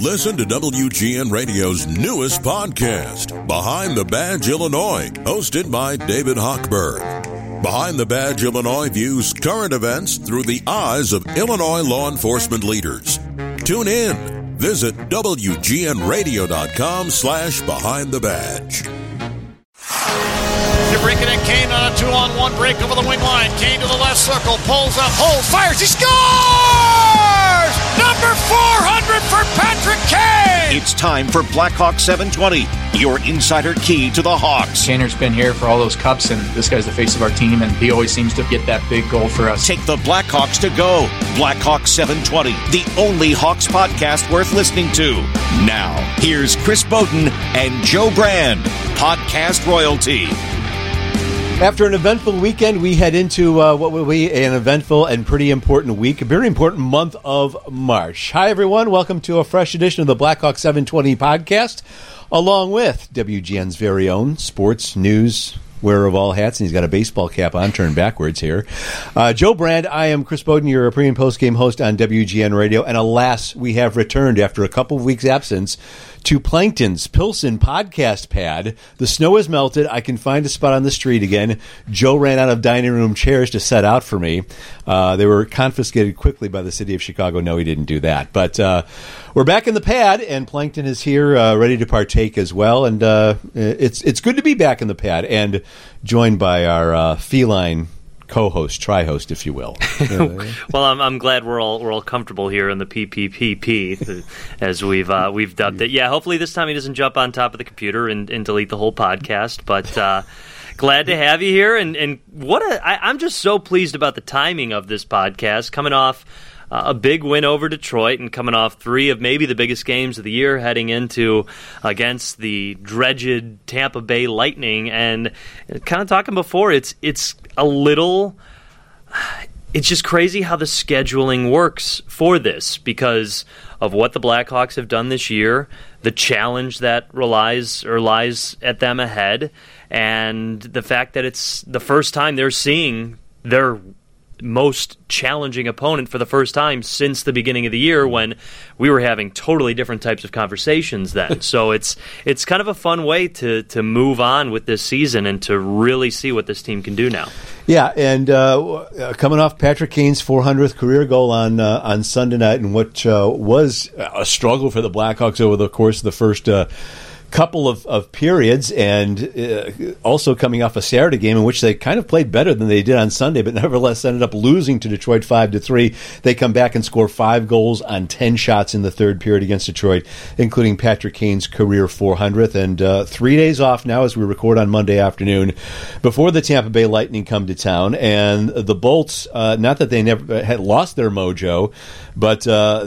Listen to WGN Radio's newest podcast, Behind the Badge, Illinois, hosted by David Hochberg. Behind the Badge, Illinois views current events through the eyes of Illinois law enforcement leaders. Tune in. Visit WGNRadio.com/Behind the Badge. DeBrincat and Kane on a 2-on-1 break over the wing line. Kane to the left circle, pulls up, Hull fires, he scores! Number 400 for Patrick Kane! It's time for Blackhawk 720, your insider key to the Hawks. Kaner's been here for all those cups, and this guy's the face of our team, and he always seems to get that big goal for us. Take the Blackhawks to go. Blackhawk 720, the only Hawks podcast worth listening to. Now, here's Chris Bowden and Joe Brand, podcast royalty. After an eventful weekend, we head into what will be an eventful and pretty important week, a very important month of March. Hi, everyone. Welcome to a fresh edition of the Blackhawk 720 podcast, along with WGN's very own sports news wearer of all hats, and he's got a baseball cap on, turned backwards here. Joe Brand, I am Chris Bowden, your pre- and post-game host on WGN Radio, and alas, we have returned after a couple of weeks' absence to Plankton's Pilsen podcast pad. The snow has melted. I can find a spot on the street again. Joe ran out of dining room chairs to set out for me. They were confiscated quickly by the city of Chicago. No, he didn't do that. But we're back in the pad, and Plankton is here ready to partake as well. And it's good to be back in the pad and joined by our feline co-host, tri-host, if you will. Well, I'm glad we're all comfortable here in the PPPP, as we've dubbed it. Yeah, hopefully this time he doesn't jump on top of the computer and delete the whole podcast. But glad to have you here. And I'm just so pleased about the timing of this podcast, coming off a big win over Detroit and coming off three of maybe the biggest games of the year, heading into against the dreaded Tampa Bay Lightning. And kind of talking before, it's a little, it's just crazy how the scheduling works for this because of what the Blackhawks have done this year, the challenge that lies at them ahead, and the fact that it's the first time they're seeing their most challenging opponent for the first time since the beginning of the year when we were having totally different types of conversations then. So it's kind of a fun way to move on with this season and to really see what this team can do now. Yeah, and coming off Patrick Kane's 400th career goal on Sunday night, and which was a struggle for the Blackhawks over the course of the first couple of periods, and also coming off a Saturday game in which they kind of played better than they did on Sunday, but nevertheless ended up losing to Detroit 5-3. They come back and score 5 goals on 10 shots in the third period against Detroit, including Patrick Kane's career 400th. And 3 days off now as we record on Monday afternoon before the Tampa Bay Lightning come to town. And the Bolts, not that they never had lost their mojo, but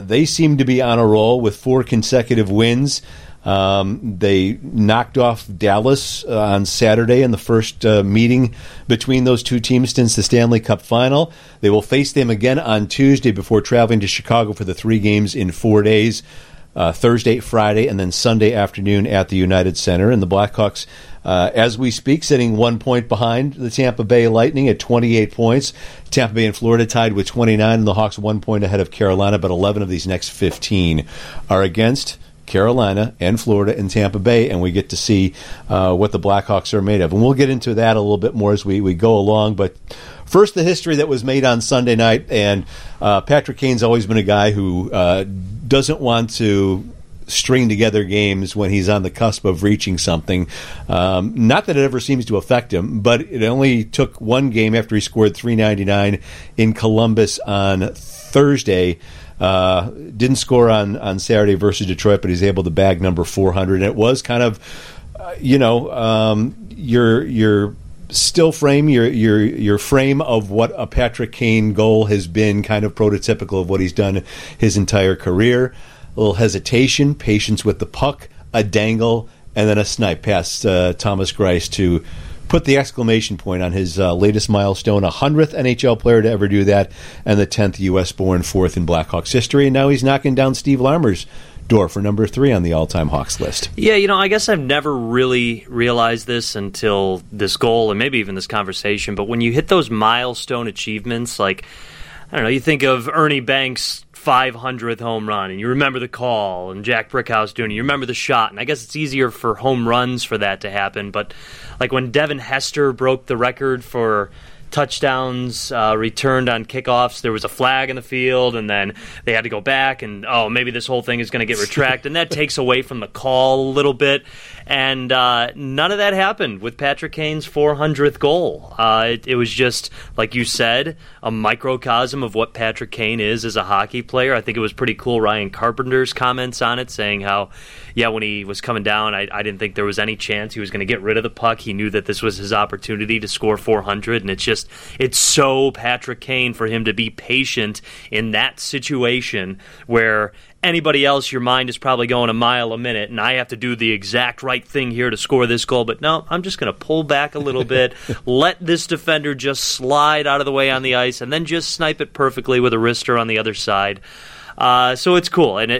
they seem to be on a roll with 4 consecutive wins. They knocked off Dallas on Saturday in the first meeting between those two teams since the Stanley Cup final. They will face them again on Tuesday before traveling to Chicago for the 3 games in 4 days, Thursday, Friday, and then Sunday afternoon at the United Center. And the Blackhawks, as we speak, sitting 1 point behind the Tampa Bay Lightning at 28 points. Tampa Bay and Florida tied with 29, and the Hawks 1 point ahead of Carolina, but 11 of these next 15 are against Carolina and Florida and Tampa Bay, and we get to see what the Blackhawks are made of. And we'll get into that a little bit more as we go along. But first, the history that was made on Sunday night. And Patrick Kane's always been a guy who doesn't want to string together games when he's on the cusp of reaching something. Not that it ever seems to affect him, but it only took one game after he scored 399 in Columbus on Thursday. Didn't score on Saturday versus Detroit, but he's able to bag number 400. And it was kind of, your still frame, your frame of what a Patrick Kane goal has been, kind of prototypical of what he's done his entire career. A little hesitation, patience with the puck, a dangle, and then a snipe past Thomas Greiss to put the exclamation point on his latest milestone, a 100th NHL player to ever do that, and the 10th U.S.-born fourth in Blackhawks history. And now he's knocking down Steve Larmer's door for number 3 on the all-time Hawks list. Yeah, I guess I've never really realized this until this goal and maybe even this conversation, but when you hit those milestone achievements, like, I don't know, you think of Ernie Banks' 500th home run, and you remember the call, and Jack Brickhouse doing it, you remember the shot, and I guess it's easier for home runs for that to happen, but like when Devin Hester broke the record for touchdowns returned on kickoffs, there was a flag in the field, and then they had to go back, and maybe this whole thing is going to get retracted, and that takes away from the call a little bit, and none of that happened with Patrick Kane's 400th goal. It was just, like you said, a microcosm of what Patrick Kane is as a hockey player. I think it was pretty cool, Ryan Carpenter's comments on it, saying how, when he was coming down, I didn't think there was any chance he was going to get rid of the puck. He knew that this was his opportunity to score 400, and it's so Patrick Kane for him to be patient in that situation where anybody else, your mind is probably going a mile a minute, and I have to do the exact right thing here to score this goal. But no, I'm just going to pull back a little bit, let this defender just slide out of the way on the ice, and then just snipe it perfectly with a wrister on the other side. So it's cool, and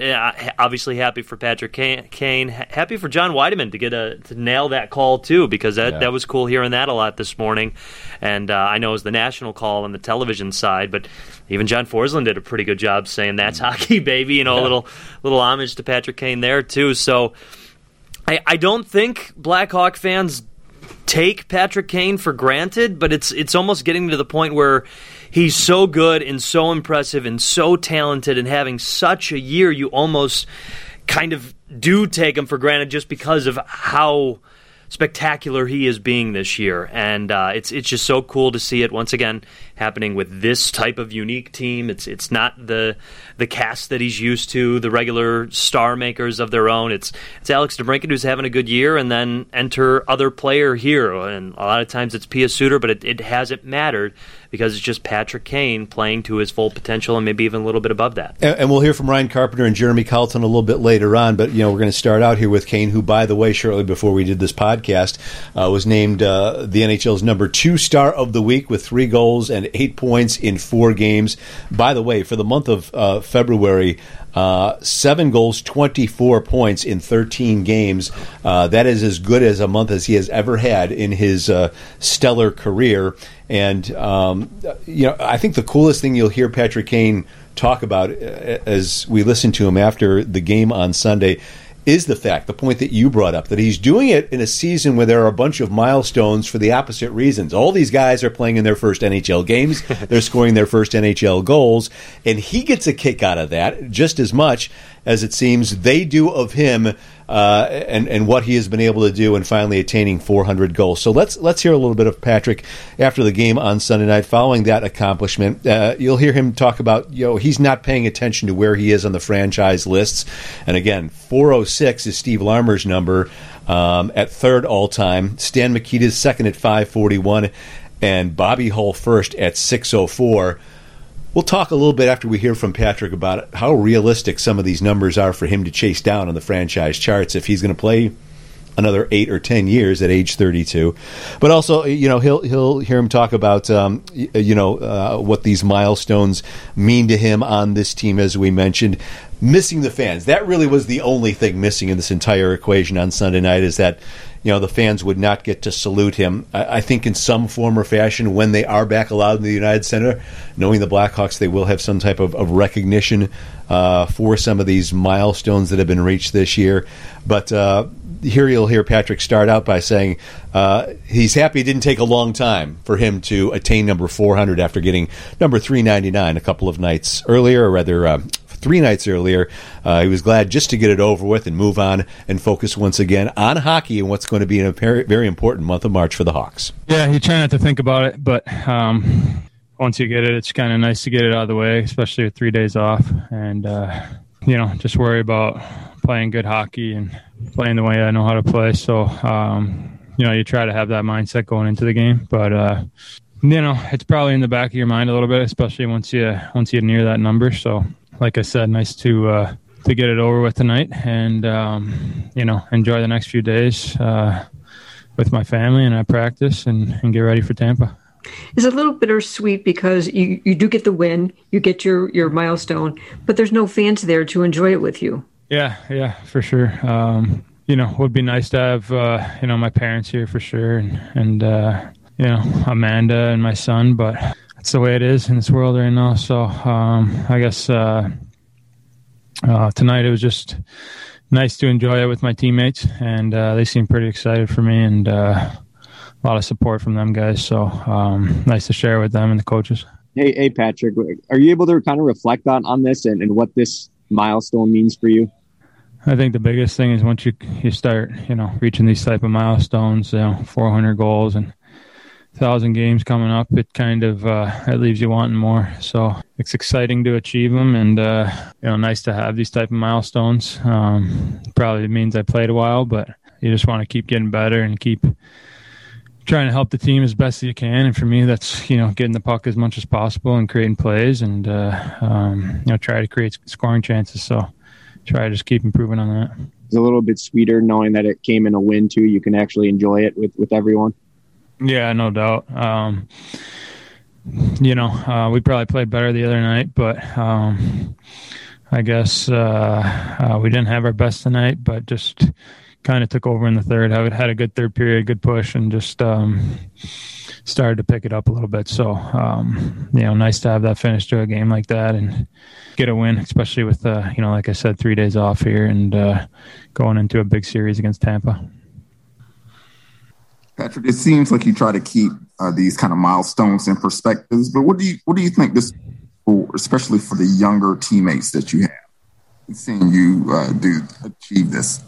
obviously happy for Patrick Kane. Happy for John Wideman to to nail that call too, because that was cool hearing that a lot this morning. And I know it was the national call on the television side, but even John Forslund did a pretty good job saying that's hockey, baby. A little homage to Patrick Kane there too. So I don't think Blackhawk fans take Patrick Kane for granted, but it's almost getting to the point where he's so good and so impressive and so talented and having such a year, you almost kind of do take him for granted just because of how spectacular he is being this year. And it's just so cool to see it once again happening with this type of unique team. It's not the cast that he's used to, the regular star makers of their own. It's Alex DeBrincat who's having a good year, and then enter other player here, and a lot of times it's Pia Suter, but it hasn't mattered because it's just Patrick Kane playing to his full potential and maybe even a little bit above that. And we'll hear from Ryan Carpenter and Jeremy Carlton a little bit later on, but we're going to start out here with Kane, who, by the way, shortly before we did this podcast, was named the NHL's number 2 star of the week with 3 goals and 8 points in 4 games. By the way, for the month of February, 7 goals, 24 points in 13 games. That is as good as a month as he has ever had in his stellar career. And, I think the coolest thing you'll hear Patrick Kane talk about as we listen to him after the game on Sunday is the point that you brought up, that he's doing it in a season where there are a bunch of milestones for the opposite reasons. All these guys are playing in their first NHL games. They're scoring their first NHL goals. And he gets a kick out of that just as much as it seems they do of him and what he has been able to do and finally attaining 400 goals. So let's hear a little bit of Patrick after the game on Sunday night. Following that accomplishment, you'll hear him talk about he's not paying attention to where he is on the franchise lists. And again, 406 is Steve Larmer's number at third all-time. Stan Mikita's second at 541 and Bobby Hull first at 604. We'll talk a little bit after we hear from Patrick about it, how realistic some of these numbers are for him to chase down on the franchise charts if he's going to play another 8 or 10 years at age 32. But also, he'll hear him talk about what these milestones mean to him on this team, as we mentioned. Missing the fans. That really was the only thing missing in this entire equation on Sunday night, is that the fans would not get to salute him. I think in some form or fashion, when they are back allowed in the United Center, knowing the Blackhawks, they will have some type of recognition for some of these milestones that have been reached this year. But here you'll hear Patrick start out by saying he's happy it didn't take a long time for him to attain number 400 after getting number 399 a couple of nights earlier, or rather 3 nights earlier. He was glad just to get it over with and move on and focus once again on hockey and what's going to be a very, very important month of March for the Hawks. Yeah, you try not to think about it, but once you get it, it's kind of nice to get it out of the way, especially with 3 days off, and just worry about playing good hockey and playing the way I know how to play. So, you try to have that mindset going into the game, but it's probably in the back of your mind a little bit, especially once you near that number. So, like I said, nice to get it over with tonight and, enjoy the next few days with my family and I practice and get ready for Tampa. It's a little bittersweet because you do get the win, you get your milestone, but there's no fans there to enjoy it with you. Yeah, for sure. It would be nice to have, my parents here for sure and Amanda and my son, but it's the way it is in this world right now. So I guess Tonight it was just nice to enjoy it with my teammates, and they seemed pretty excited for me, and a lot of support from them guys, so nice to share with them and the coaches. Hey Patrick, are you able to kind of reflect on this and what this milestone means for you? I think the biggest thing is once you start, reaching these type of milestones, 400 goals and 1,000 games coming up, it kind of it leaves you wanting more. So it's exciting to achieve them, and nice to have these type of milestones. Probably means I played a while, but you just want to keep getting better and keep trying to help the team as best as you can. And for me, that's getting the puck as much as possible and creating plays, and try to create scoring chances. So. Try to just keep improving on that. It's a little bit sweeter knowing that it came in a win too. You can actually enjoy it with everyone. Yeah, no doubt. We probably played better the other night, but I guess we didn't have our best tonight, but just kind of took over in the third. I had a good third period, good push, and just started to pick it up a little bit. So, nice to have that finish to a game like that and get a win, especially with, like I said, 3 days off here and going into a big series against Tampa. Patrick, it seems like you try to keep these kind of milestones and perspectives, but what do you think this, especially for the younger teammates that you have, seeing you do achieve this?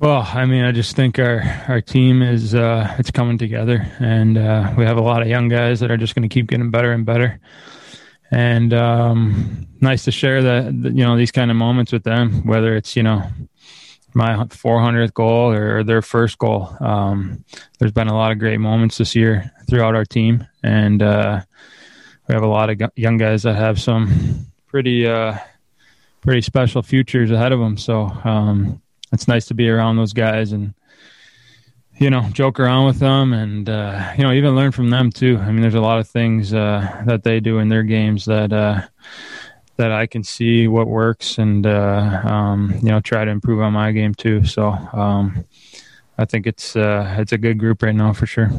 Well, I just think our team is it's coming together, and we have a lot of young guys that are just going to keep getting better and better. And nice to share that these kind of moments with them, whether it's my 400th goal or their first goal. There's been a lot of great moments this year throughout our team, and we have a lot of young guys that have some pretty special futures ahead of them. So. It's nice to be around those guys and, joke around with them and, even learn from them too. There's a lot of things that they do in their games that I can see what works and, try to improve on my game too. So I think it's a good group right now for sure.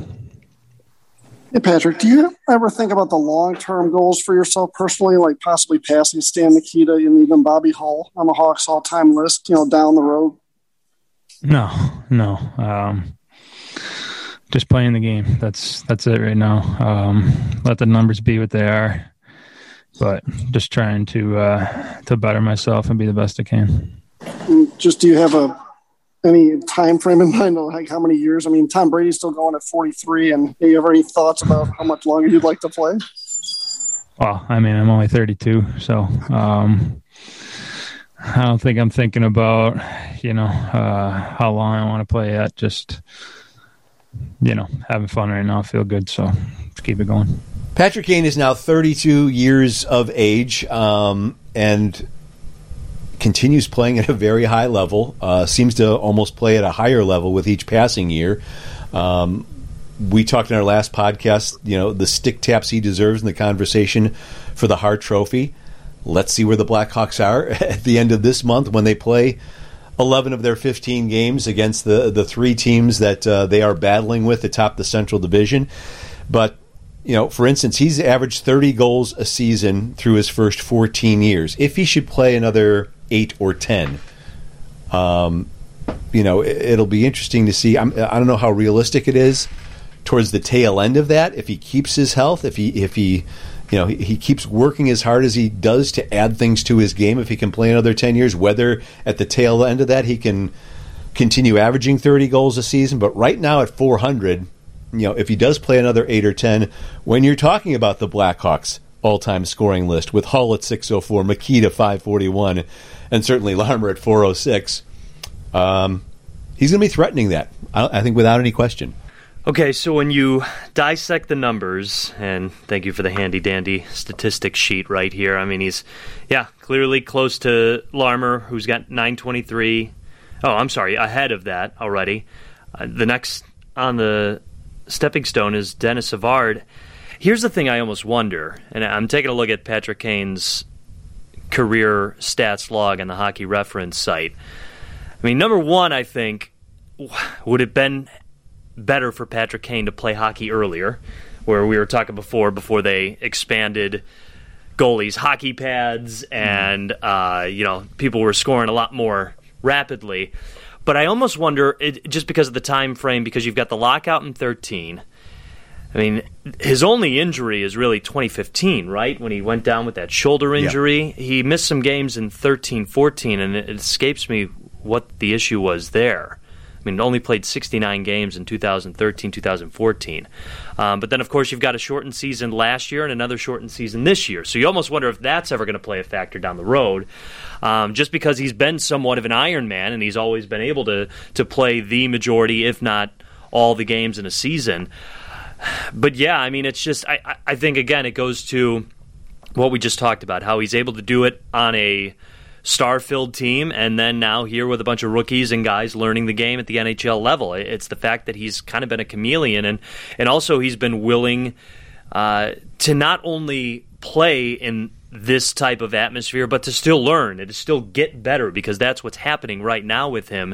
Hey, Patrick, do you ever think about the long-term goals for yourself personally, like possibly passing Stan Mikita and even Bobby Hull on the Hawks' all-time list, down the road? No. Just playing the game. That's it right now. Let the numbers be what they are, but just trying to better myself and be the best I can. Just do you have any time frame in mind, like how many years? Tom Brady's still going at 43, and do you have any thoughts about how much longer you'd like to play? Well, I'm only 32, so I don't think I'm thinking about, how long I want to play yet. Just, having fun right now. I feel good, so let's keep it going. Patrick Kane is now 32 years of age, and continues playing at a very high level, seems to almost play at a higher level with each passing year. We talked in our last podcast, the stick taps he deserves in the conversation for the Hart Trophy. Let's see where the Blackhawks are at the end of this month when they play 11 of their 15 games against the three teams that they are battling with atop the Central Division. But for instance, he's averaged 30 goals a season through his first 14 years. If he should play another 8 or 10, it'll be interesting to see. I don't know how realistic it is towards the tail end of that. If he keeps his health, if he keeps working as hard as he does to add things to his game, if he can play another 10 years, whether at the tail end of that he can continue averaging 30 goals a season. But right now at 400, if he does play another 8 or 10, when you're talking about the Blackhawks all-time scoring list with Hull at 604, Mikita 541, and certainly Larmer at 406. He's going to be threatening that, I think, without any question. Okay, so when you dissect the numbers, and thank you for the handy-dandy statistics sheet right here. He's, clearly close to Larmer, who's got 923. Oh, I'm sorry, ahead of that already. The next on the stepping stone is Dennis Savard. Here's the thing I almost wonder, and I'm taking a look at Patrick Kane's career stats log on the Hockey Reference site. Number one, I think, would it have been better for Patrick Kane to play hockey earlier, where we were talking before they expanded goalies' hockey pads, and people were scoring a lot more rapidly. But I almost wonder, just because of the time frame, because you've got the lockout in 2013. I mean, his only injury is really 2015, right? When he went down with that shoulder injury. Yeah. He missed some games in 2013-14, and it escapes me what the issue was there. I mean, only played 69 games in 2013-2014. But then, of course, you've got a shortened season last year and another shortened season this year. So you almost wonder if that's ever going to play a factor down the road, just because he's been somewhat of an Iron Man and he's always been able to play the majority, if not all, the games in a season. But, yeah, I mean, it's just I think, again, it goes to what we just talked about, how he's able to do it on a star-filled team, and then now here with a bunch of rookies and guys learning the game at the NHL level. It's the fact that he's kind of been a chameleon, and also he's been willing to not only play in this type of atmosphere, but to still learn and to still get better, because that's what's happening right now with him.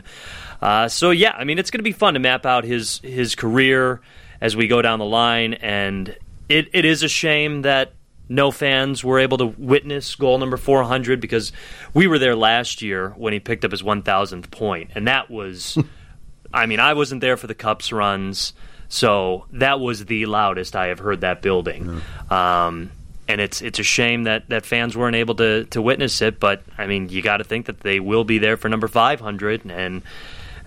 So, yeah, I mean, it's going to be fun to map out his career as we go down the line, and it is a shame that no fans were able to witness goal number 400, because we were there last year when he picked up his 1,000th point, and that was, I mean, I wasn't there for the Cups runs, so that was the loudest I have heard that building. Yeah. And it's a shame that fans weren't able to witness it, but, I mean, you got to think that they will be there for number 500, and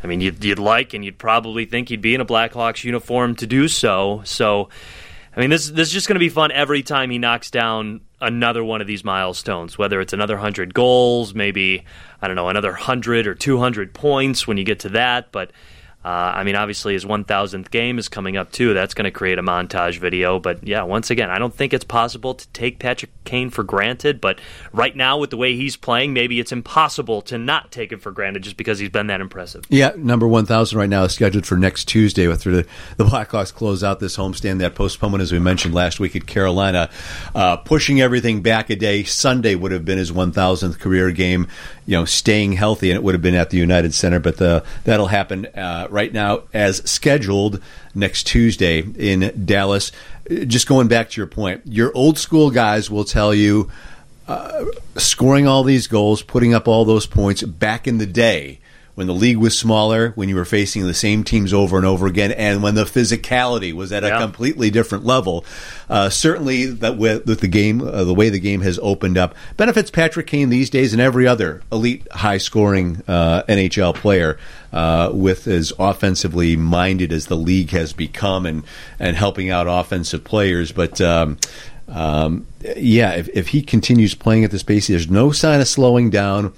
I mean, you'd like, and you'd probably think he'd be in a Blackhawks uniform to do so. So, I mean, this is just going to be fun every time he knocks down another one of these milestones, whether it's another 100 goals, maybe, I don't know, another 100 or 200 points when you get to that. But, I mean, obviously his 1,000th game is coming up, too. That's going to create a montage video. But, yeah, once again, I don't think it's possible to take Patrick Kane for granted. But right now, with the way he's playing, maybe it's impossible to not take him for granted just because he's been that impressive. Yeah, number 1,000 right now is scheduled for next Tuesday. The Blackhawks close out this homestand, that postponement, as we mentioned last week at Carolina. Pushing everything back a day, Sunday would have been his 1,000th career game, staying healthy, and it would have been at the United Center. But that'll happen right now as scheduled next Tuesday in Dallas. Just going back to your point, your old school guys will tell you scoring all these goals, putting up all those points back in the day when the league was smaller, when you were facing the same teams over and over again, and when the physicality was at a completely different level. Certainly that with the game, the way the game has opened up, benefits Patrick Kane these days and every other elite high-scoring NHL player, with as offensively minded as the league has become and helping out offensive players. But if he continues playing at this pace, there's no sign of slowing down.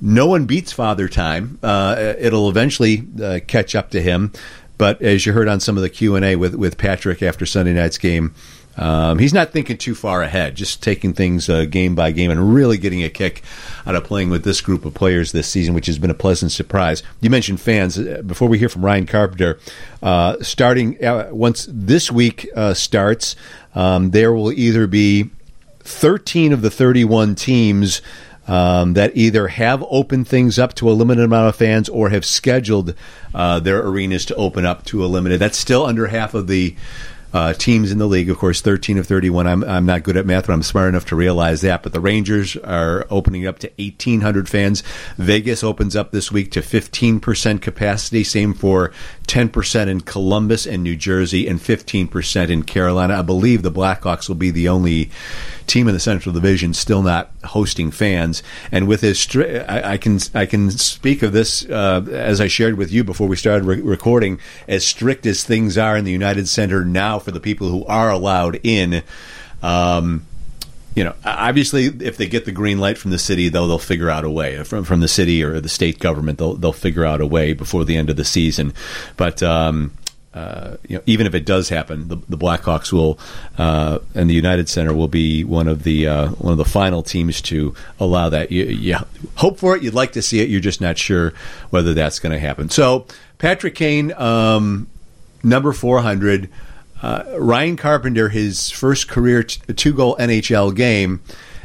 No one beats Father Time. It'll eventually catch up to him. But as you heard on some of the Q&A with Patrick after Sunday night's game, he's not thinking too far ahead, just taking things game by game and really getting a kick out of playing with this group of players this season, which has been a pleasant surprise. You mentioned fans. Before we hear from Ryan Carpenter, starting once this week starts, there will either be 13 of the 31 teams that either have opened things up to a limited amount of fans or have scheduled their arenas to open up to a limited. That's still under half of the teams in the league. Of course, 13 of 31. I'm not good at math, but I'm smart enough to realize that. But the Rangers are opening up to 1,800 fans. Vegas opens up this week to 15% capacity. Same for 10% in Columbus and New Jersey and 15% in Carolina. I believe the Blackhawks will be the only team in the Central Division still not hosting fans. And with his, I can speak of this as I shared with you before we started recording. As strict as things are in the United Center now, for the people who are allowed in, obviously, if they get the green light from the city, they'll figure out a way. From the city or the state government, they'll figure out a way before the end of the season. But even if it does happen, the Blackhawks will and the United Center will be one of the final teams to allow that. You hope for it. You'd like to see it. You're just not sure whether that's going to happen. So Patrick Kane, number 400. Ryan Carpenter, his first career two-goal NHL game,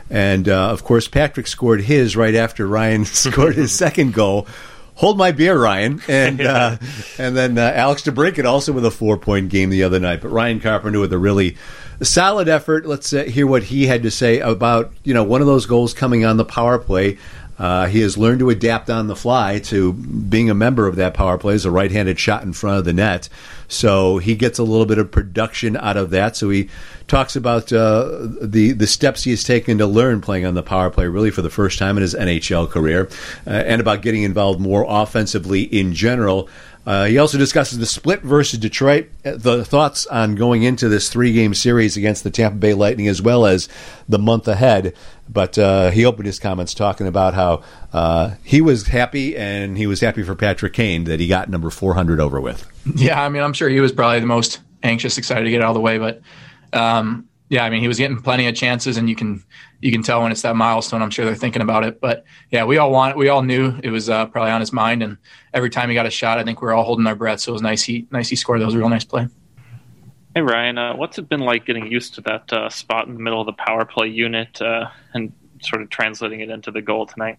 and of course Patrick scored his right after Ryan scored his second goal. Hold my beer, Ryan, and and then Alex DeBrincat also with a 4-point game the other night. But Ryan Carpenter with a really Solid effort. Let's hear what he had to say about, you know, one of those goals coming on the power play. He has learned to adapt on the fly to being a member of that power play as a right-handed shot in front of the net. So he gets a little bit of production out of that. So he talks about the steps he has taken to learn playing on the power play really for the first time in his NHL career, and about getting involved more offensively in general. He also discusses the split versus Detroit, the thoughts on going into this three-game series against the Tampa Bay Lightning as well as the month ahead. But he opened his comments talking about how he was happy, and he was happy for Patrick Kane that he got number 400 over with. Yeah, I mean, I'm sure he was probably the most anxious, excited to get out of the way. But, yeah, I mean, he was getting plenty of chances, and you can tell when it's that milestone. I'm sure they're thinking about it. But, yeah, we all knew it was probably on his mind, and every time he got a shot, I think we were all holding our breath. So it was nice he scored. That was a real nice play. Hey, Ryan, what's it been like getting used to that spot in the middle of the power play unit and sort of translating it into the goal tonight?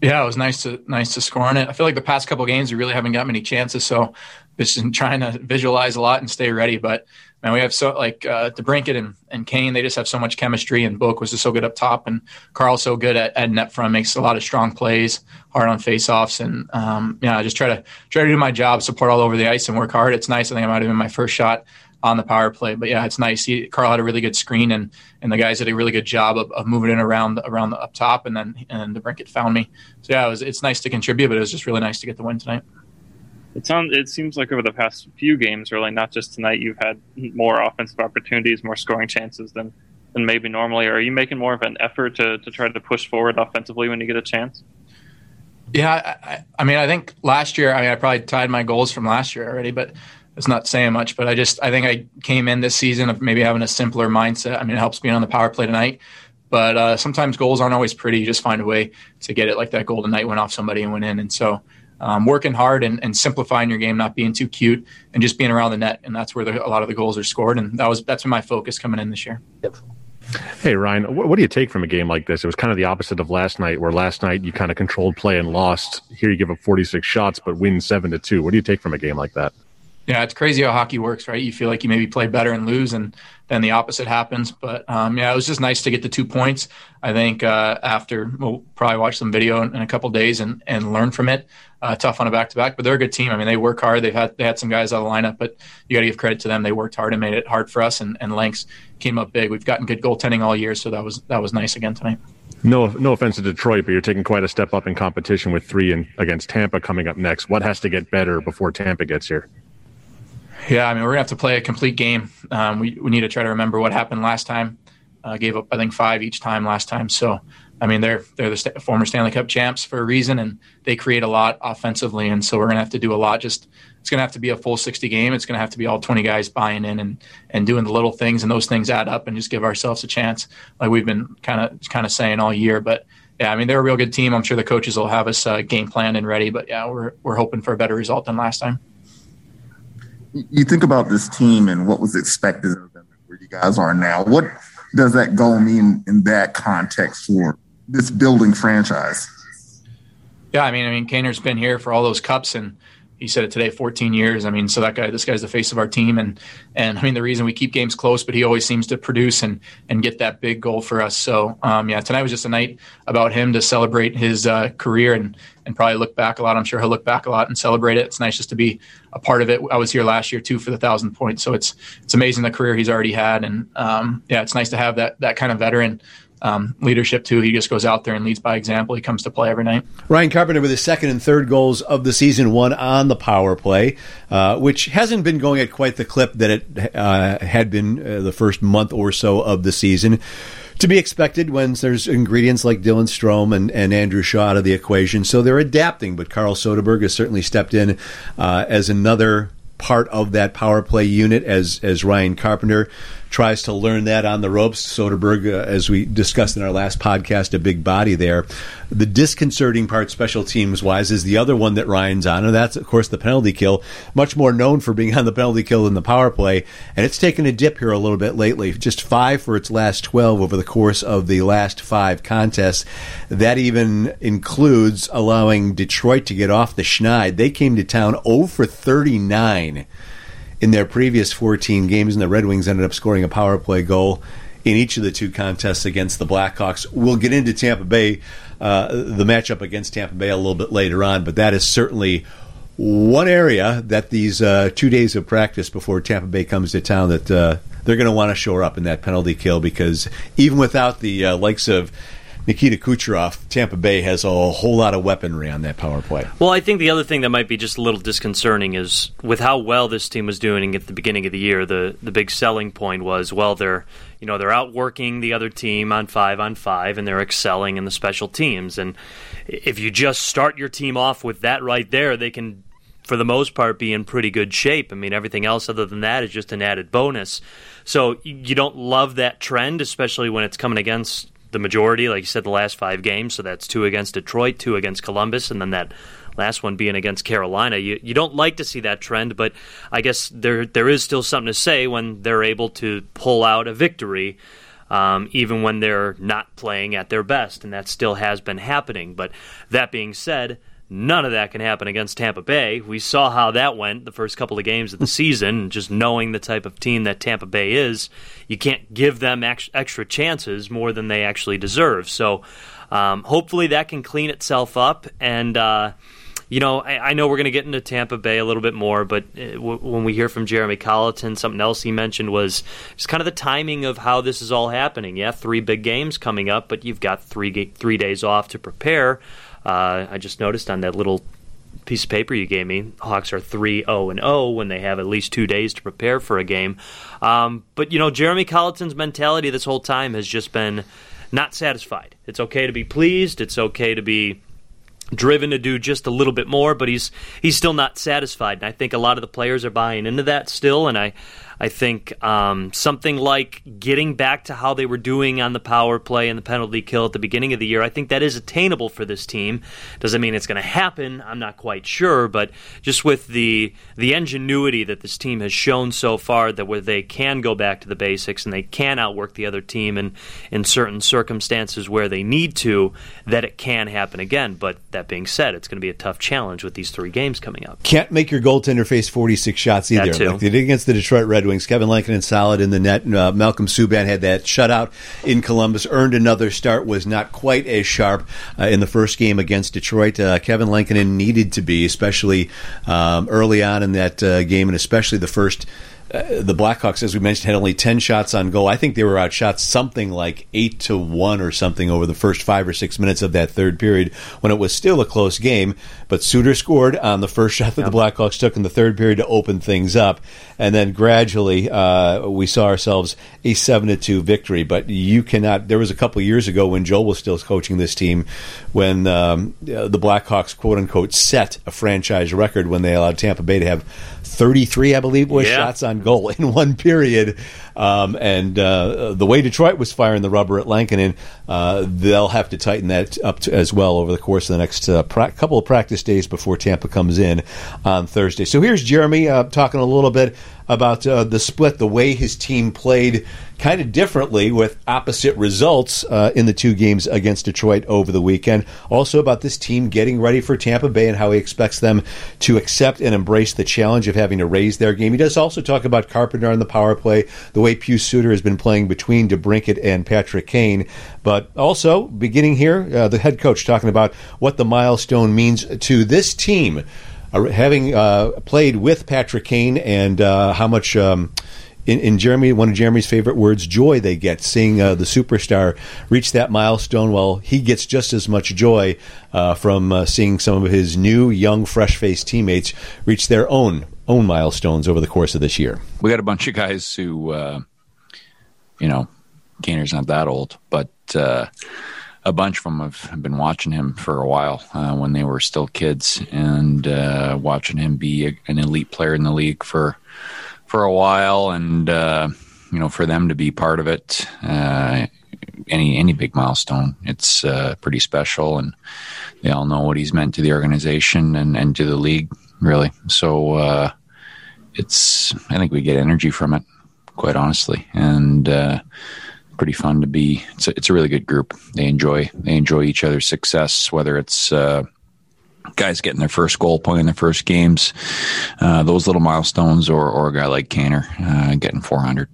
Yeah, it was nice to score on it. I feel like the past couple of games we really haven't gotten many chances, so it's just trying to visualize a lot and stay ready. But, man, we have so like DeBrincat and Kane, they just have so much chemistry, and Book was just so good up top, and Carl's so good at net front, makes a lot of strong plays, hard on faceoffs, and yeah, I just try to do my job, support all over the ice, and work hard. It's nice. I think I might have been my first shot on the power play, but yeah, it's nice. Carl had a really good screen, and the guys did a really good job of moving it around the up top, and then DeBrincat found me. So yeah, it's nice to contribute, but it was just really nice to get the win tonight. It seems like over the past few games, really, not just tonight, you've had more offensive opportunities, more scoring chances than maybe normally. Are you making more of an effort to try to push forward offensively when you get a chance? Yeah, I mean, I think last year, I probably tied my goals from last year already, but. It's not saying much, but I think I came in this season of maybe having a simpler mindset. I mean, it helps being on the power play tonight, but sometimes goals aren't always pretty. You just find a way to get it, like that goal tonight went off somebody and went in. And so working hard and simplifying your game, not being too cute, and just being around the net. And that's where a lot of the goals are scored. And that's been my focus coming in this year. Yep. Hey, Ryan, what do you take from a game like this? It was kind of the opposite of last night, where last night you kind of controlled play and lost. Here you give up 46 shots, but win 7-2. What do you take from a game like that? Yeah, it's crazy how hockey works, right? You feel like you maybe play better and lose, and then the opposite happens. But, yeah, it was just nice to get the 2 points. I think after we'll probably watch some video in a couple of days and learn from it. Tough on a back-to-back, but they're a good team. I mean, they work hard. They had some guys out of the lineup, but you got to give credit to them. They worked hard and made it hard for us, and Lanks came up big. We've gotten good goaltending all year, so that was nice again tonight. No offense to Detroit, but you're taking quite a step up in competition with three against Tampa coming up next. What has to get better before Tampa gets here? Yeah, I mean, we're going to have to play a complete game. We need to try to remember what happened last time. Gave up, I think, 5 each time last time. So, I mean, they're the former Stanley Cup champs for a reason, and they create a lot offensively. And so we're going to have to do a lot. Just it's going to have to be a full 60 game. It's going to have to be all 20 guys buying in and doing the little things, and those things add up, and just give ourselves a chance, like we've been kind of saying all year. But, yeah, I mean, they're a real good team. I'm sure the coaches will have us game planned and ready. But, yeah, we're hoping for a better result than last time. You think about this team and what was expected of them and where you guys are now. What does that goal mean in that context for this building franchise? Yeah, I mean, Kaner's been here for all those cups, and he said it today, 14 years. I mean, so this guy's the face of our team. And I mean, the reason we keep games close, but he always seems to produce and get that big goal for us. So, yeah, tonight was just a night about him to celebrate his career and probably look back a lot. I'm sure he'll look back a lot and celebrate it. It's nice just to be a part of it. I was here last year too for the 1,000 points. So it's amazing the career he's already had. And yeah, it's nice to have that kind of veteran leadership too. He just goes out there and leads by example. He comes to play every night. Ryan Carpenter with his second and third goals of the season, one on the power play, which hasn't been going at quite the clip that it had been the first month or so of the season. To be expected when there's ingredients like Dylan Strome and Andrew Shaw out of the equation. So they're adapting, but Carl Soderberg has certainly stepped in as another part of that power play unit as Ryan Carpenter tries to learn that on the ropes. Soderberg, as we discussed in our last podcast, a big body there. The disconcerting part special teams-wise is the other one that Ryan's on, and that's, of course, the penalty kill. Much more known for being on the penalty kill than the power play, and it's taken a dip here a little bit lately. Just 5 for its last 12 over the course of the last 5 contests. That even includes allowing Detroit to get off the schneid. They came to town 0 for 39. in their previous 14 games, and the Red Wings ended up scoring a power play goal in each of the two contests against the Blackhawks. We'll get into Tampa Bay, the matchup against Tampa Bay a little bit later on, but that is certainly one area that these 2 days of practice before Tampa Bay comes to town that they're going to want to shore up in that penalty kill, because even without the likes of Nikita Kucherov, Tampa Bay has a whole lot of weaponry on that power play. Well, I think the other thing that might be just a little disconcerting is with how well this team was doing at the beginning of the year, the big selling point was, well, they're outworking the other team on five, and they're excelling in the special teams. And if you just start your team off with that right there, they can, for the most part, be in pretty good shape. I mean, everything else other than that is just an added bonus. So you don't love that trend, especially when it's coming against the majority, like you said, the last five games. So that's two against Detroit, two against Columbus, and then that last one being against Carolina. You don't like to see that trend, but I guess there is still something to say when they're able to pull out a victory, even when they're not playing at their best, and that still has been happening. But that being said, none of that can happen against Tampa Bay. We saw how that went the first couple of games of the season. Just knowing the type of team that Tampa Bay is, you can't give them extra chances more than they actually deserve. So hopefully that can clean itself up. And, I know we're going to get into Tampa Bay a little bit more, but when we hear from Jeremy Colleton, something else he mentioned was just kind of the timing of how this is all happening. Yeah, three big games coming up, but you've got three days off to prepare. I just noticed on that little piece of paper you gave me, Hawks are 3-0-0 when they have at least 2 days to prepare for a game. But, Jeremy Colleton's mentality this whole time has just been not satisfied. It's okay to be pleased. It's okay to be driven to do just a little bit more, but he's still not satisfied. And I think a lot of the players are buying into that still, and I think something like getting back to how they were doing on the power play and the penalty kill at the beginning of the year, I think that is attainable for this team. Doesn't mean it's going to happen. I'm not quite sure, but just with the ingenuity that this team has shown so far, that where they can go back to the basics and they can outwork the other team in certain circumstances where they need to, that it can happen again. But that being said, it's going to be a tough challenge with these three games coming up. Can't make your goaltender face 46 shots either. That too. Like they did against the Detroit Red Wings. Kevin Lankinen solid in the net. Malcolm Subban had that shutout in Columbus, earned another start, was not quite as sharp in the first game against Detroit. Kevin Lankinen needed to be, especially early on in that game, and especially the first. The Blackhawks, as we mentioned, had only 10 shots on goal. I think they were outshot something like 8-1 or something over the first 5 or 6 minutes of that third period, when it was still a close game. But Suter scored on the first shot that the Blackhawks took in the third period to open things up. And then gradually we saw ourselves a 7-2 victory. But you cannot – there was a couple of years ago when Joe was still coaching this team when the Blackhawks, quote-unquote, set a franchise record when they allowed Tampa Bay to have 33, I believe, shots on goal in one period, and the way Detroit was firing the rubber at Lankinen, they'll have to tighten that up as well over the course of the next couple of practice days before Tampa comes in on Thursday. So here's Jeremy talking a little bit about the split, the way his team played kind of differently with opposite results in the two games against Detroit over the weekend. Also about this team getting ready for Tampa Bay and how he expects them to accept and embrace the challenge of having to raise their game. He does also talk about Carpenter on the power play, the way Pia Suter has been playing between DeBrincat and Patrick Kane. But also, beginning here, the head coach talking about what the milestone means to this team. Having played with Patrick Kane, and how much, in Jeremy, one of Jeremy's favorite words, joy they get, seeing the superstar reach that milestone. Well, he gets just as much joy from seeing some of his new, young, fresh-faced teammates reach their own milestones over the course of this year. We got a bunch of guys who, Kaner's not that old, but a bunch of them have been watching him for a while when they were still kids, and watching him be an elite player in the league for a while, and for them to be part of it, any big milestone, it's pretty special, and they all know what he's meant to the organization and to the league, really. So I think we get energy from it, quite honestly, and pretty fun to be. It's a really good group. They enjoy each other's success, whether it's guys getting their first goal, playing their first games, those little milestones, or a guy like Kaner getting 400.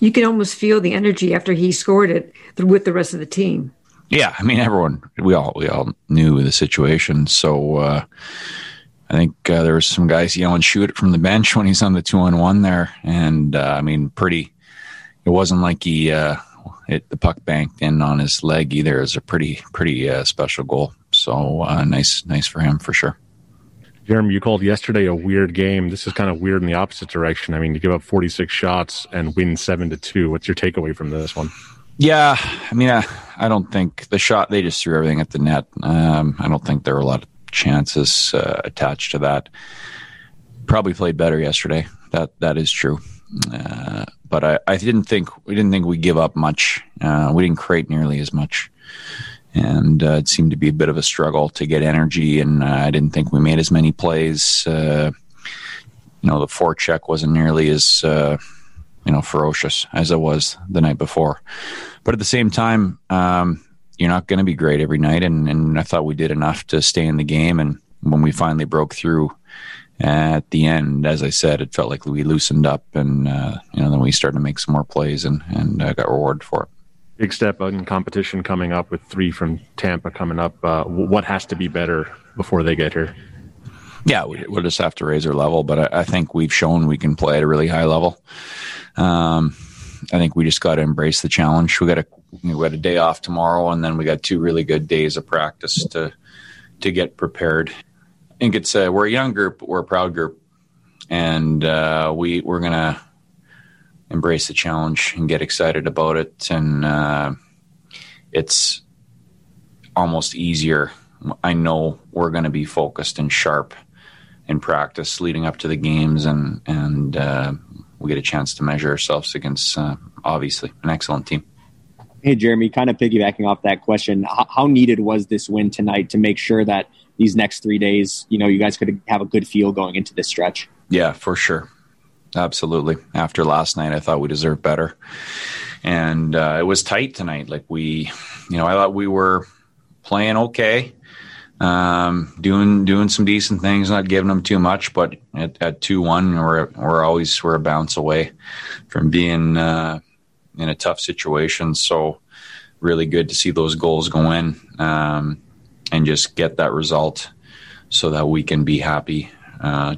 You can almost feel the energy after he scored it with the rest of the team. Yeah, I mean, everyone, we all knew the situation. So I think there was some guys yelling "shoot it" from the bench when he's on the 2-on-1 there, and I mean, pretty. It wasn't like he the puck banked in on his leg either. It was a pretty special goal. So nice for him for sure. Jeremy, you called yesterday a weird game. This is kind of weird in the opposite direction. I mean, you give up 46 shots and win 7-2. What's your takeaway from this one? Yeah, I mean, I don't think the shot, they just threw everything at the net. I don't think there were a lot of chances attached to that. Probably played better yesterday. That is true. But I didn't think we give up much. We didn't create nearly as much. And it seemed to be a bit of a struggle to get energy, and I didn't think we made as many plays. The forecheck wasn't nearly as ferocious as it was the night before. But at the same time, you're not going to be great every night, and I thought we did enough to stay in the game. And when we finally broke through at the end, as I said, it felt like we loosened up, and then we started to make some more plays and got rewarded for it. Big step in competition coming up with 3 from Tampa coming up. What has to be better before they get here? Yeah, we'll just have to raise our level, but I think we've shown we can play at a really high level. I think we just got to embrace the challenge. We got a day off tomorrow, and then we got 2 really good days of practice to get prepared. I think it's we're a young group, but we're a proud group, and we're gonna embrace the challenge and get excited about it. And it's almost easier. I know we're going to be focused and sharp in practice leading up to the games, and we get a chance to measure ourselves against, obviously, an excellent team. Hey, Jeremy, kind of piggybacking off that question, how needed was this win tonight to make sure that these next 3 days, you guys could have a good feel going into this stretch? Yeah, for sure. Absolutely. After last night, I thought we deserved better, and it was tight tonight. Like I thought we were playing okay, doing some decent things, not giving them too much. But at 2-1, we're always a bounce away from being in a tough situation. So really good to see those goals go in and just get that result so that we can be happy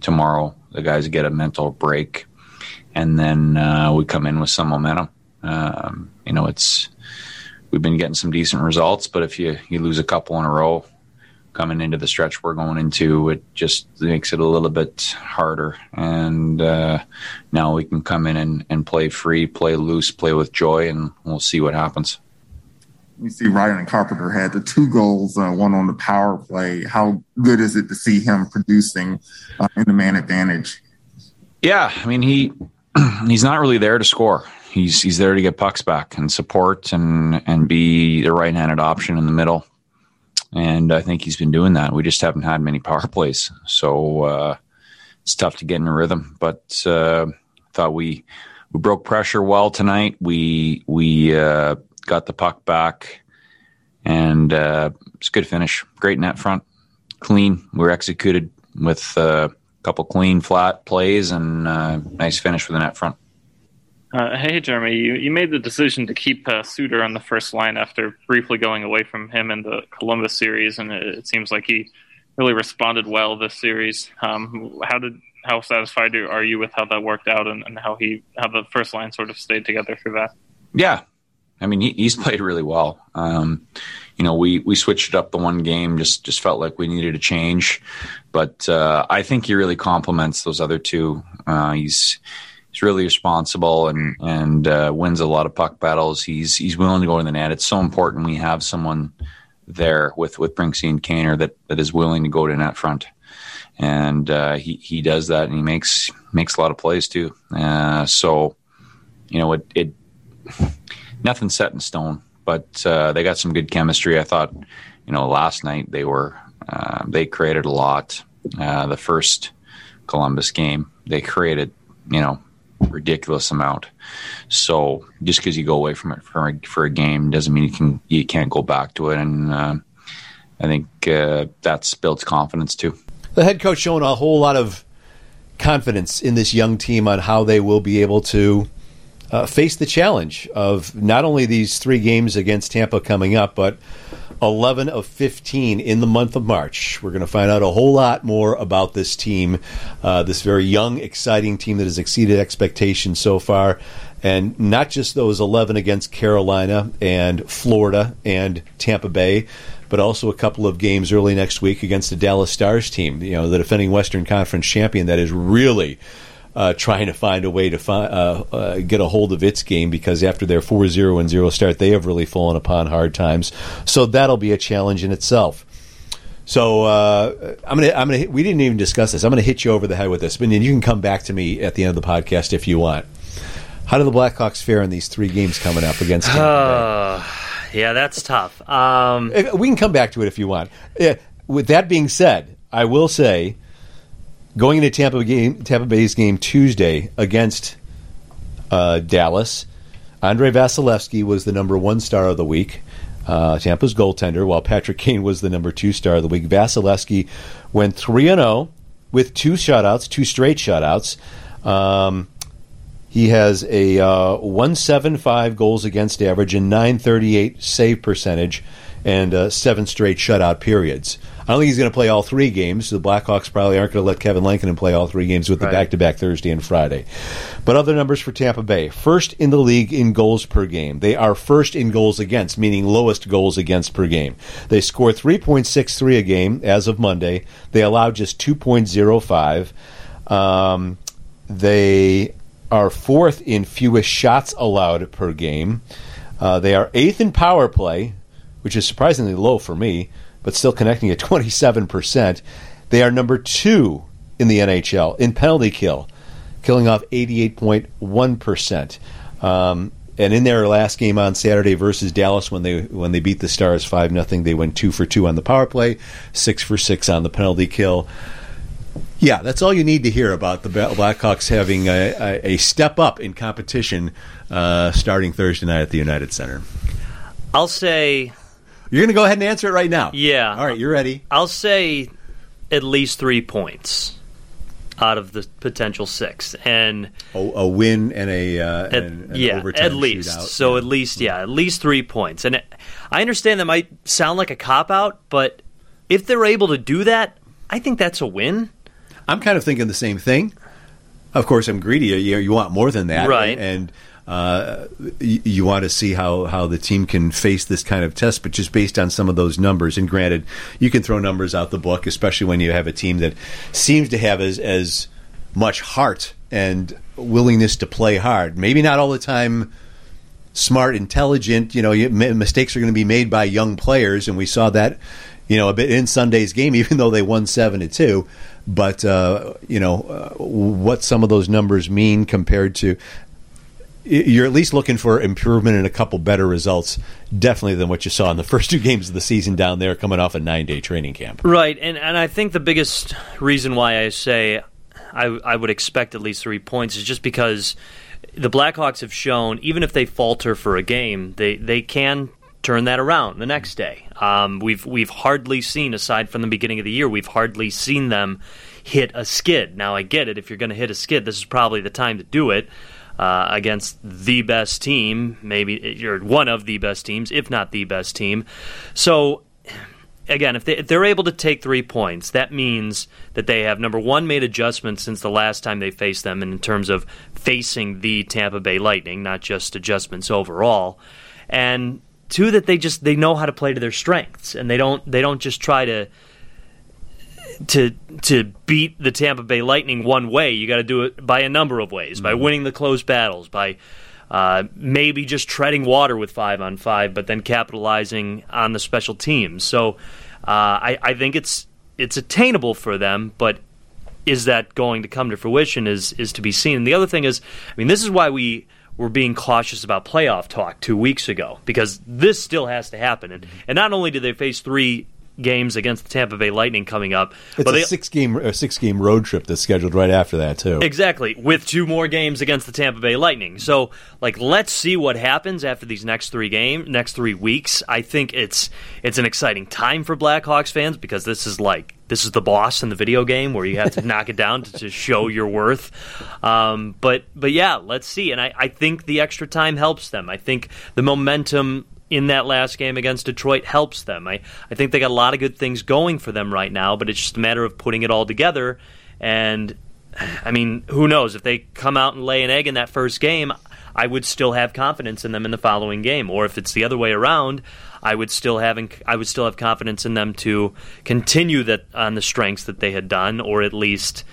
tomorrow. The guys get a mental break, and then we come in with some momentum. We've been getting some decent results, but if you lose a couple in a row coming into the stretch we're going into, it just makes it a little bit harder. And now we can come in and play free, play loose, play with joy, and we'll see what happens. We see Ryan Carpenter had the 2 goals, one on the power play. How good is it to see him producing in the man advantage? Yeah, I mean, he's not really there to score. He's there to get pucks back and support and be the right-handed option in the middle. And I think he's been doing that. We just haven't had many power plays. So it's tough to get in a rhythm. But I thought we broke pressure well tonight. We got the puck back, and it's a good finish. Great net front, clean. We were executed with a couple clean flat plays, and nice finish for the net front. Hey, Jeremy, you made the decision to keep Suter on the first line after briefly going away from him in the Columbus series, and it seems like he really responded well this series. How satisfied are you with how that worked out, and how the first line sort of stayed together through that? Yeah. I mean, he's played really well. We switched it up the one game, just felt like we needed a change. But I think he really complements those other 2. He's really responsible and wins a lot of puck battles. He's willing to go to the net. It's so important we have someone there with Brinksy and Kaner that is willing to go to net front. And he does that, and he makes a lot of plays too. It nothing's set in stone, but they got some good chemistry. I thought, last night they created a lot. The first Columbus game, they created, ridiculous amount. So just because you go away from it for a game doesn't mean you can't go back to it. And I think that's builds confidence too. The head coach showing a whole lot of confidence in this young team on how they will be able to face the challenge of not only these three games against Tampa coming up, but 11 of 15 in the month of March. We're going to find out a whole lot more about this team, this very young, exciting team that has exceeded expectations so far, and not just those 11 against Carolina and Florida and Tampa Bay, but also a couple of games early next week against the Dallas Stars team, you know, the defending Western Conference champion that is really trying to find a way to get a hold of its game, because after their 4-0-0 start, they have really fallen upon hard times. So that'll be a challenge in itself. So I'm gonna. We didn't even discuss this. I'm gonna hit you over the head with this, but you can come back to me at the end of the podcast if you want. How do the Blackhawks fare in these three games coming up against Tampa Bay? Yeah, that's tough. We can come back to it if you want. With that being said, I will say, going into Tampa Bay's game Tuesday against Dallas, Andre Vasilevskiy was the number one star of the week, Tampa's goaltender, while Patrick Kane was the number two star of the week. Vasilevskiy went 3-0 with two straight shutouts. He has a 1.75 goals against average and .938 save percentage, and seven straight shutout periods. I don't think he's going to play all three games. The Blackhawks probably aren't going to let Kevin Lankinen play all three games with the back-to-back Thursday and Friday. But other numbers for Tampa Bay. First in the league in goals per game. They are first in goals against, meaning lowest goals against per game. They score 3.63 a game as of Monday. They allow just 2.05. They are fourth in fewest shots allowed per game. They are eighth in power play, which is surprisingly low for me, but still connecting at 27%. They are number two in the NHL in penalty kill, killing off 88.1%. And in their last game on Saturday versus Dallas, when they beat the Stars 5-0, they went 2-for-2 on the power play, 6-for-6 on the penalty kill. Yeah, that's all you need to hear about the Blackhawks having a step up in competition starting Thursday night at the United Center. I'll say... You're going to go ahead and answer it right now? Yeah. All right, you're ready. I'll say at least 3 points out of the potential six. And a win and an overtime at least. Shootout. So at least 3 points. And I understand that might sound like a cop-out, but if they're able to do that, I think that's a win. I'm kind of thinking the same thing. Of course, I'm greedy. You want more than that. Right. And you want to see how the team can face this kind of test, but just based on some of those numbers, and granted, you can throw numbers out the book, especially when you have a team that seems to have as much heart and willingness to play hard. Maybe not all the time smart, intelligent, mistakes are going to be made by young players, and we saw that a bit in Sunday's game, even though they won 7-2. But, what some of those numbers mean compared to... You're at least looking for improvement and a couple better results, definitely, than what you saw in the first two games of the season down there coming off a 9-day training camp. Right, and I think the biggest reason why I say I would expect at least 3 points is just because the Blackhawks have shown, even if they falter for a game, they can turn that around the next day. We've hardly seen, aside from the beginning of the year, we've hardly seen them hit a skid. Now, I get it. If you're going to hit a skid, this is probably the time to do it. Against the best team, maybe you're one of the best teams, if not the best team. So, again, if they're able to take 3 points, that means that they have, number one, made adjustments since the last time they faced them in terms of facing the Tampa Bay Lightning, not just adjustments overall. And two, that they know how to play to their strengths, and they don't just try to beat the Tampa Bay Lightning one way. You got to do it by a number of ways, by winning the close battles, by maybe just treading water with 5-on-5, but then capitalizing on the special teams. So I think it's attainable for them, but is that going to come to fruition is to be seen. And the other thing is, this is why we were being cautious about playoff talk 2 weeks ago, because this still has to happen. And not only do they face three games against the Tampa Bay Lightning coming up. It's a six-game road trip that's scheduled right after that, too. Exactly, with two more games against the Tampa Bay Lightning. So, like, let's see what happens after these next three weeks. I think it's an exciting time for Blackhawks fans because this is the boss in the video game where you have to knock it down to show your worth. But yeah, let's see. And I think the extra time helps them. I think the momentum in that last game against Detroit helps them. I think they got a lot of good things going for them right now, but it's just a matter of putting it all together. And, I mean, who knows? If they come out and lay an egg in that first game, I would still have confidence in them in the following game. Or if it's the other way around, I would still have confidence in them to continue that on the strengths that they had done, or at least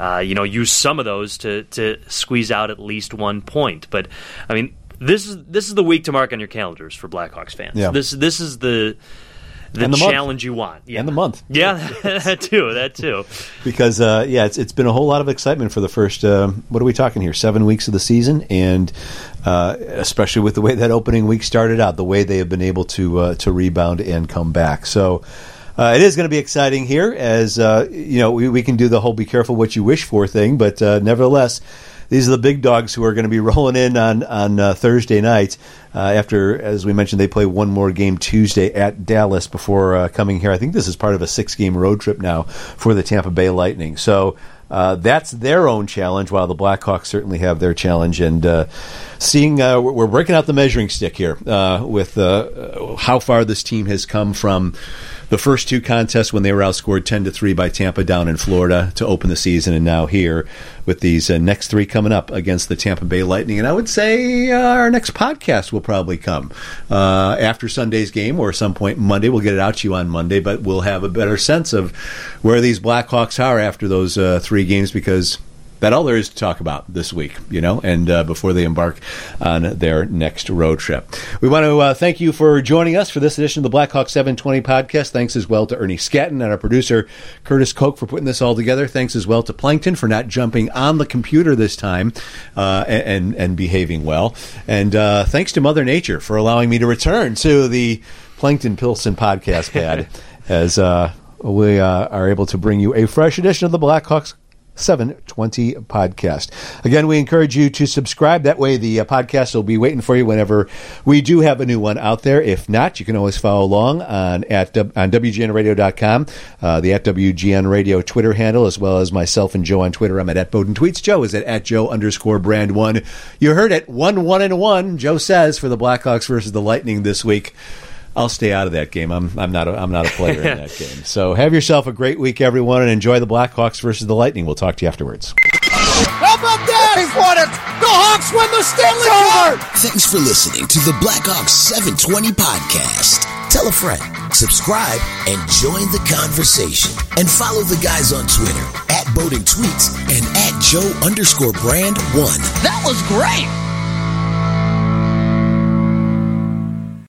use some of those to squeeze out at least 1 point. But, I mean, This is the week to mark on your calendars for Blackhawks fans. Yeah. This is the challenge month. You want. Yeah. And the month. Yeah, that too. Because, it's been a whole lot of excitement for the first, what are we talking here, 7 weeks of the season, and especially with the way that opening week started out, the way they have been able to rebound and come back. So, it is going to be exciting here as, we can do the whole be careful what you wish for thing, but nevertheless, these are the big dogs who are going to be rolling in on Thursday night after, as we mentioned, they play one more game Tuesday at Dallas before coming here. I think this is part of a six-game road trip now for the Tampa Bay Lightning. So that's their own challenge, while the Blackhawks certainly have their challenge. And we're breaking out the measuring stick here with how far this team has come from the first two contests when they were outscored 10-3 by Tampa down in Florida to open the season, and now here with these next three coming up against the Tampa Bay Lightning. And I would say our next podcast will probably come after Sunday's game or some point Monday. We'll get it out to you on Monday, but we'll have a better sense of where these Blackhawks are after those three games, because that's all there is to talk about this week, and before they embark on their next road trip. We want to thank you for joining us for this edition of the Blackhawk 720 podcast. Thanks as well to Ernie Skatton and our producer, Curtis Koch, for putting this all together. Thanks as well to Plankton for not jumping on the computer this time and behaving well. And thanks to Mother Nature for allowing me to return to the Plankton Pilsen podcast pad as we are able to bring you a fresh edition of the Blackhawks 720 podcast. Again, we encourage you to subscribe. That way the podcast will be waiting for you whenever we do have a new one out there. If not, you can always follow along on WGNRadio.com, the @WGN Radio Twitter handle, as well as myself and Joe on Twitter. I'm at @BowdenTweets. Joe is at @Joe_brand1. You heard it, 1-1-1, Joe says, for the Blackhawks versus the Lightning this week. I'll stay out of that game. I'm not a player in that game. So have yourself a great week, everyone, and enjoy the Blackhawks versus the Lightning. We'll talk to you afterwards. How about that? They've won it. The Hawks win the Stanley Cup. Thanks for listening to the Blackhawks 720 podcast. Tell a friend, subscribe, and join the conversation. And follow the guys on Twitter, @BowdenTweets and @Joe_brand1. That was great.